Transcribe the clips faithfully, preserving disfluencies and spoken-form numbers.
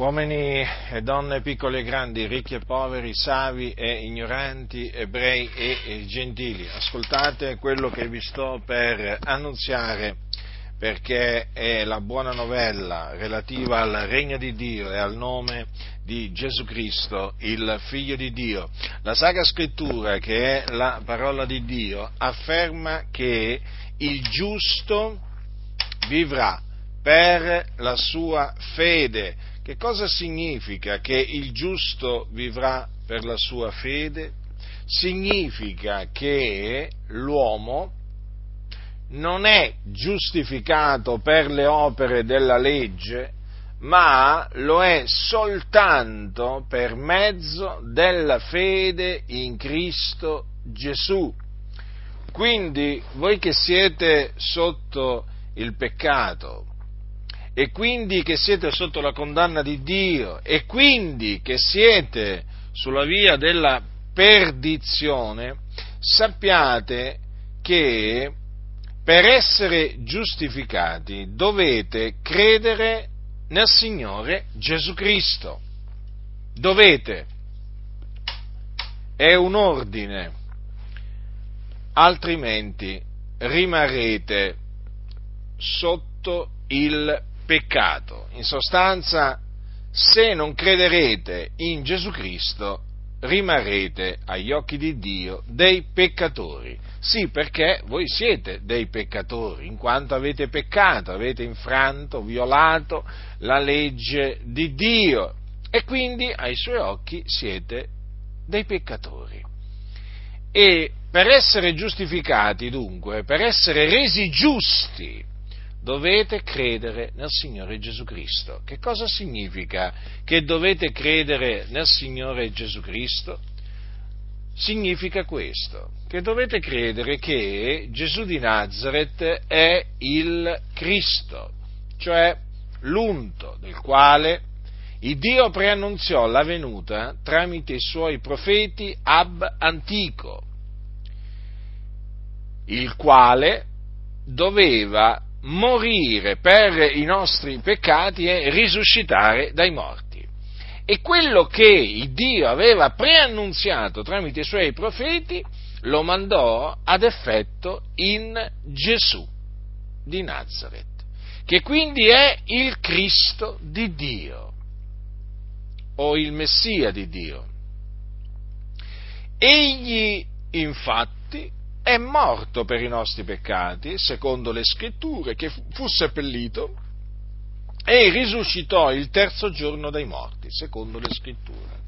uomini e donne, piccoli e grandi, ricchi e poveri, savi e ignoranti, ebrei e gentili, ascoltate quello che vi sto per annunziare, perché è la buona novella relativa al regno di Dio e al nome di Gesù Cristo, il Figlio di Dio. La Sacra Scrittura, che è la parola di Dio, afferma che il giusto vivrà per la sua fede. Che cosa significa che il giusto vivrà per la sua fede? Significa che l'uomo non è giustificato per le opere della legge, ma lo è soltanto per mezzo della fede in Cristo Gesù. Quindi voi che siete sotto il peccato, e quindi che siete sotto la condanna di Dio, e quindi che siete sulla via della perdizione, sappiate che per essere giustificati dovete credere nel Signore Gesù Cristo. Dovete. È un ordine. Altrimenti rimarrete sotto il peccato. In sostanza, se non crederete in Gesù Cristo, rimarrete agli occhi di Dio dei peccatori. Sì, perché voi siete dei peccatori, in quanto avete peccato, avete infranto, violato la legge di Dio, e quindi ai suoi occhi siete dei peccatori. E per essere giustificati, dunque, per essere resi giusti, dovete credere nel Signore Gesù Cristo. Che cosa significa che dovete credere nel Signore Gesù Cristo? Significa questo, che dovete credere che Gesù di Nazaret è il Cristo, cioè l'unto del quale il Dio preannunziò la venuta tramite i suoi profeti ab antico, il quale doveva morire per i nostri peccati e risuscitare dai morti. E quello che il Dio aveva preannunziato tramite i suoi profeti lo mandò ad effetto in Gesù di Nazaret, che quindi è il Cristo di Dio o il Messia di Dio. Egli infatti è morto per i nostri peccati, secondo le scritture, che fu seppellito e risuscitò il terzo giorno dai morti, secondo le scritture.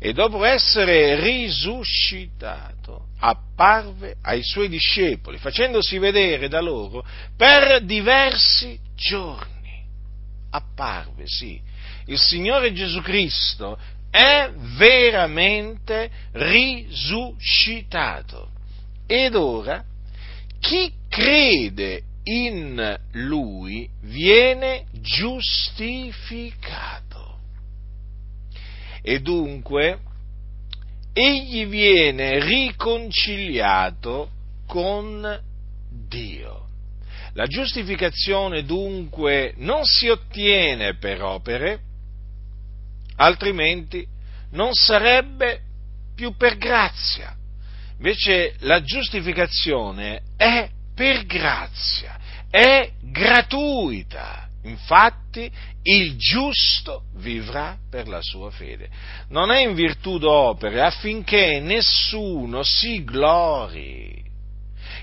E dopo essere risuscitato, apparve ai suoi discepoli, facendosi vedere da loro per diversi giorni. Apparve, sì. Il Signore Gesù Cristo è veramente risuscitato. Ed ora, chi crede in Lui viene giustificato. E dunque, egli viene riconciliato con Dio. La giustificazione, dunque, non si ottiene per opere, altrimenti non sarebbe più per grazia. Invece la giustificazione è per grazia, è gratuita. Infatti il giusto vivrà per la sua fede. Non è in virtù d'opere, affinché nessuno si glori.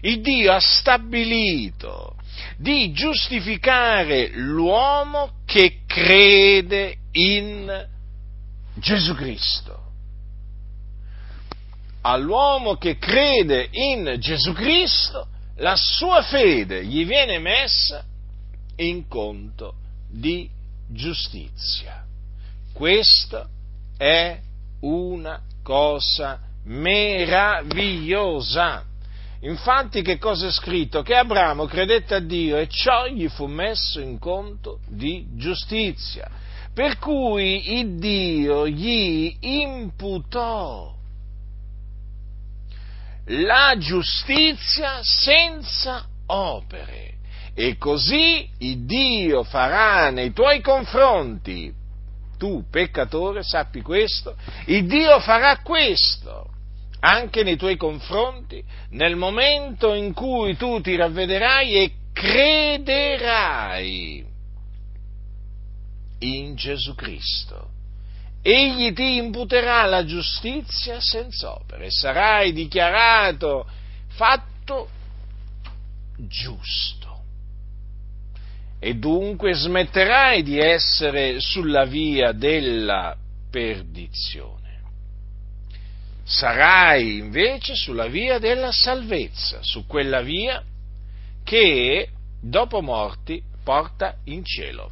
Il Dio ha stabilito di giustificare l'uomo che crede in Gesù Cristo. All'uomo che crede in Gesù Cristo, la sua fede gli viene messa in conto di giustizia. Questa è una cosa meravigliosa. Infatti, che cosa è scritto? Che Abramo credette a Dio e ciò gli fu messo in conto di giustizia, per cui il Dio gli imputò la giustizia senza opere. E così il Dio farà nei tuoi confronti tu peccatore, sappi questo, il Dio farà questo anche nei tuoi confronti nel momento in cui tu ti ravvederai e crederai in Gesù Cristo. Egli ti imputerà la giustizia senza opere e sarai dichiarato fatto giusto. E dunque smetterai di essere sulla via della perdizione. Sarai invece sulla via della salvezza, su quella via che dopo morti porta in cielo,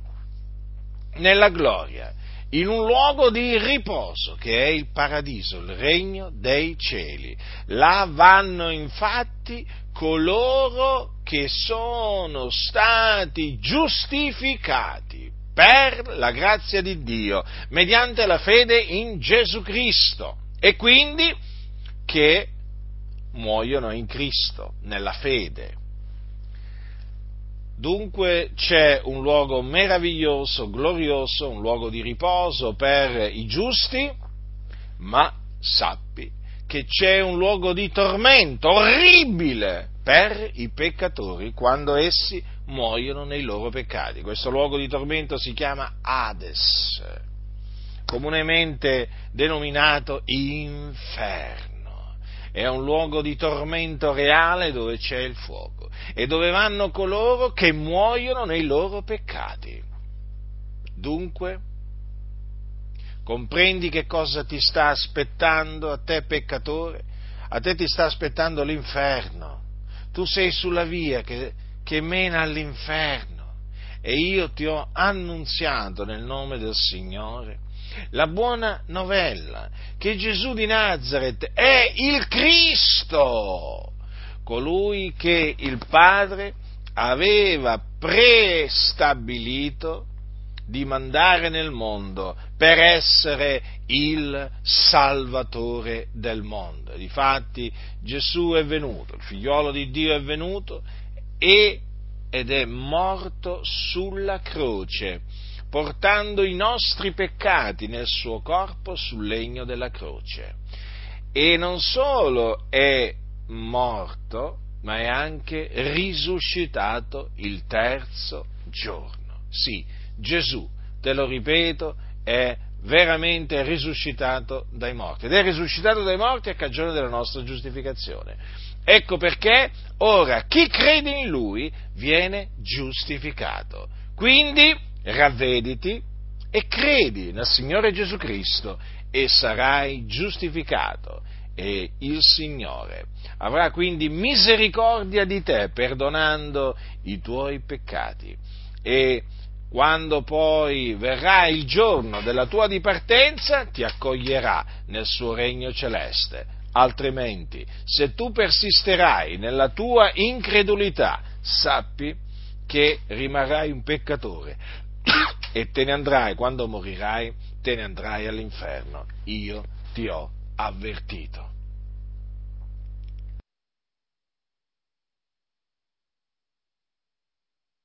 nella gloria, in un luogo di riposo che è il paradiso, il regno dei cieli. Là vanno infatti coloro che sono stati giustificati per la grazia di Dio, mediante la fede in Gesù Cristo, e quindi che muoiono in Cristo, nella fede. Dunque c'è un luogo meraviglioso, glorioso, un luogo di riposo per i giusti, ma sappi che c'è un luogo di tormento orribile per i peccatori quando essi muoiono nei loro peccati. Questo luogo di tormento si chiama Hades, comunemente denominato inferno. È un luogo di tormento reale dove c'è il fuoco e dove vanno coloro che muoiono nei loro peccati. Dunque, comprendi che cosa ti sta aspettando a te peccatore? A te ti sta aspettando l'inferno. Tu sei sulla via che, che mena all'inferno, e io ti ho annunziato nel nome del Signore la buona novella che Gesù di Nazaret è il Cristo, colui che il Padre aveva prestabilito di mandare nel mondo per essere il Salvatore del mondo. Difatti Gesù è venuto, il Figliolo di Dio è venuto e, ed è morto sulla croce, portando i nostri peccati nel suo corpo sul legno della croce. E non solo è morto, ma è anche risuscitato il terzo giorno. Sì, Gesù, te lo ripeto, è veramente risuscitato dai morti, ed è risuscitato dai morti a cagione della nostra giustificazione. Ecco perché ora chi crede in Lui viene giustificato. Quindi ravvediti e credi nel Signore Gesù Cristo e sarai giustificato. E il Signore avrà quindi misericordia di te, perdonando i tuoi peccati. E quando poi verrà il giorno della tua dipartenza, ti accoglierà nel suo regno celeste. Altrimenti, se tu persisterai nella tua incredulità, sappi che rimarrai un peccatore e te ne andrai, quando morirai, te ne andrai all'inferno. Io ti ho avvertito.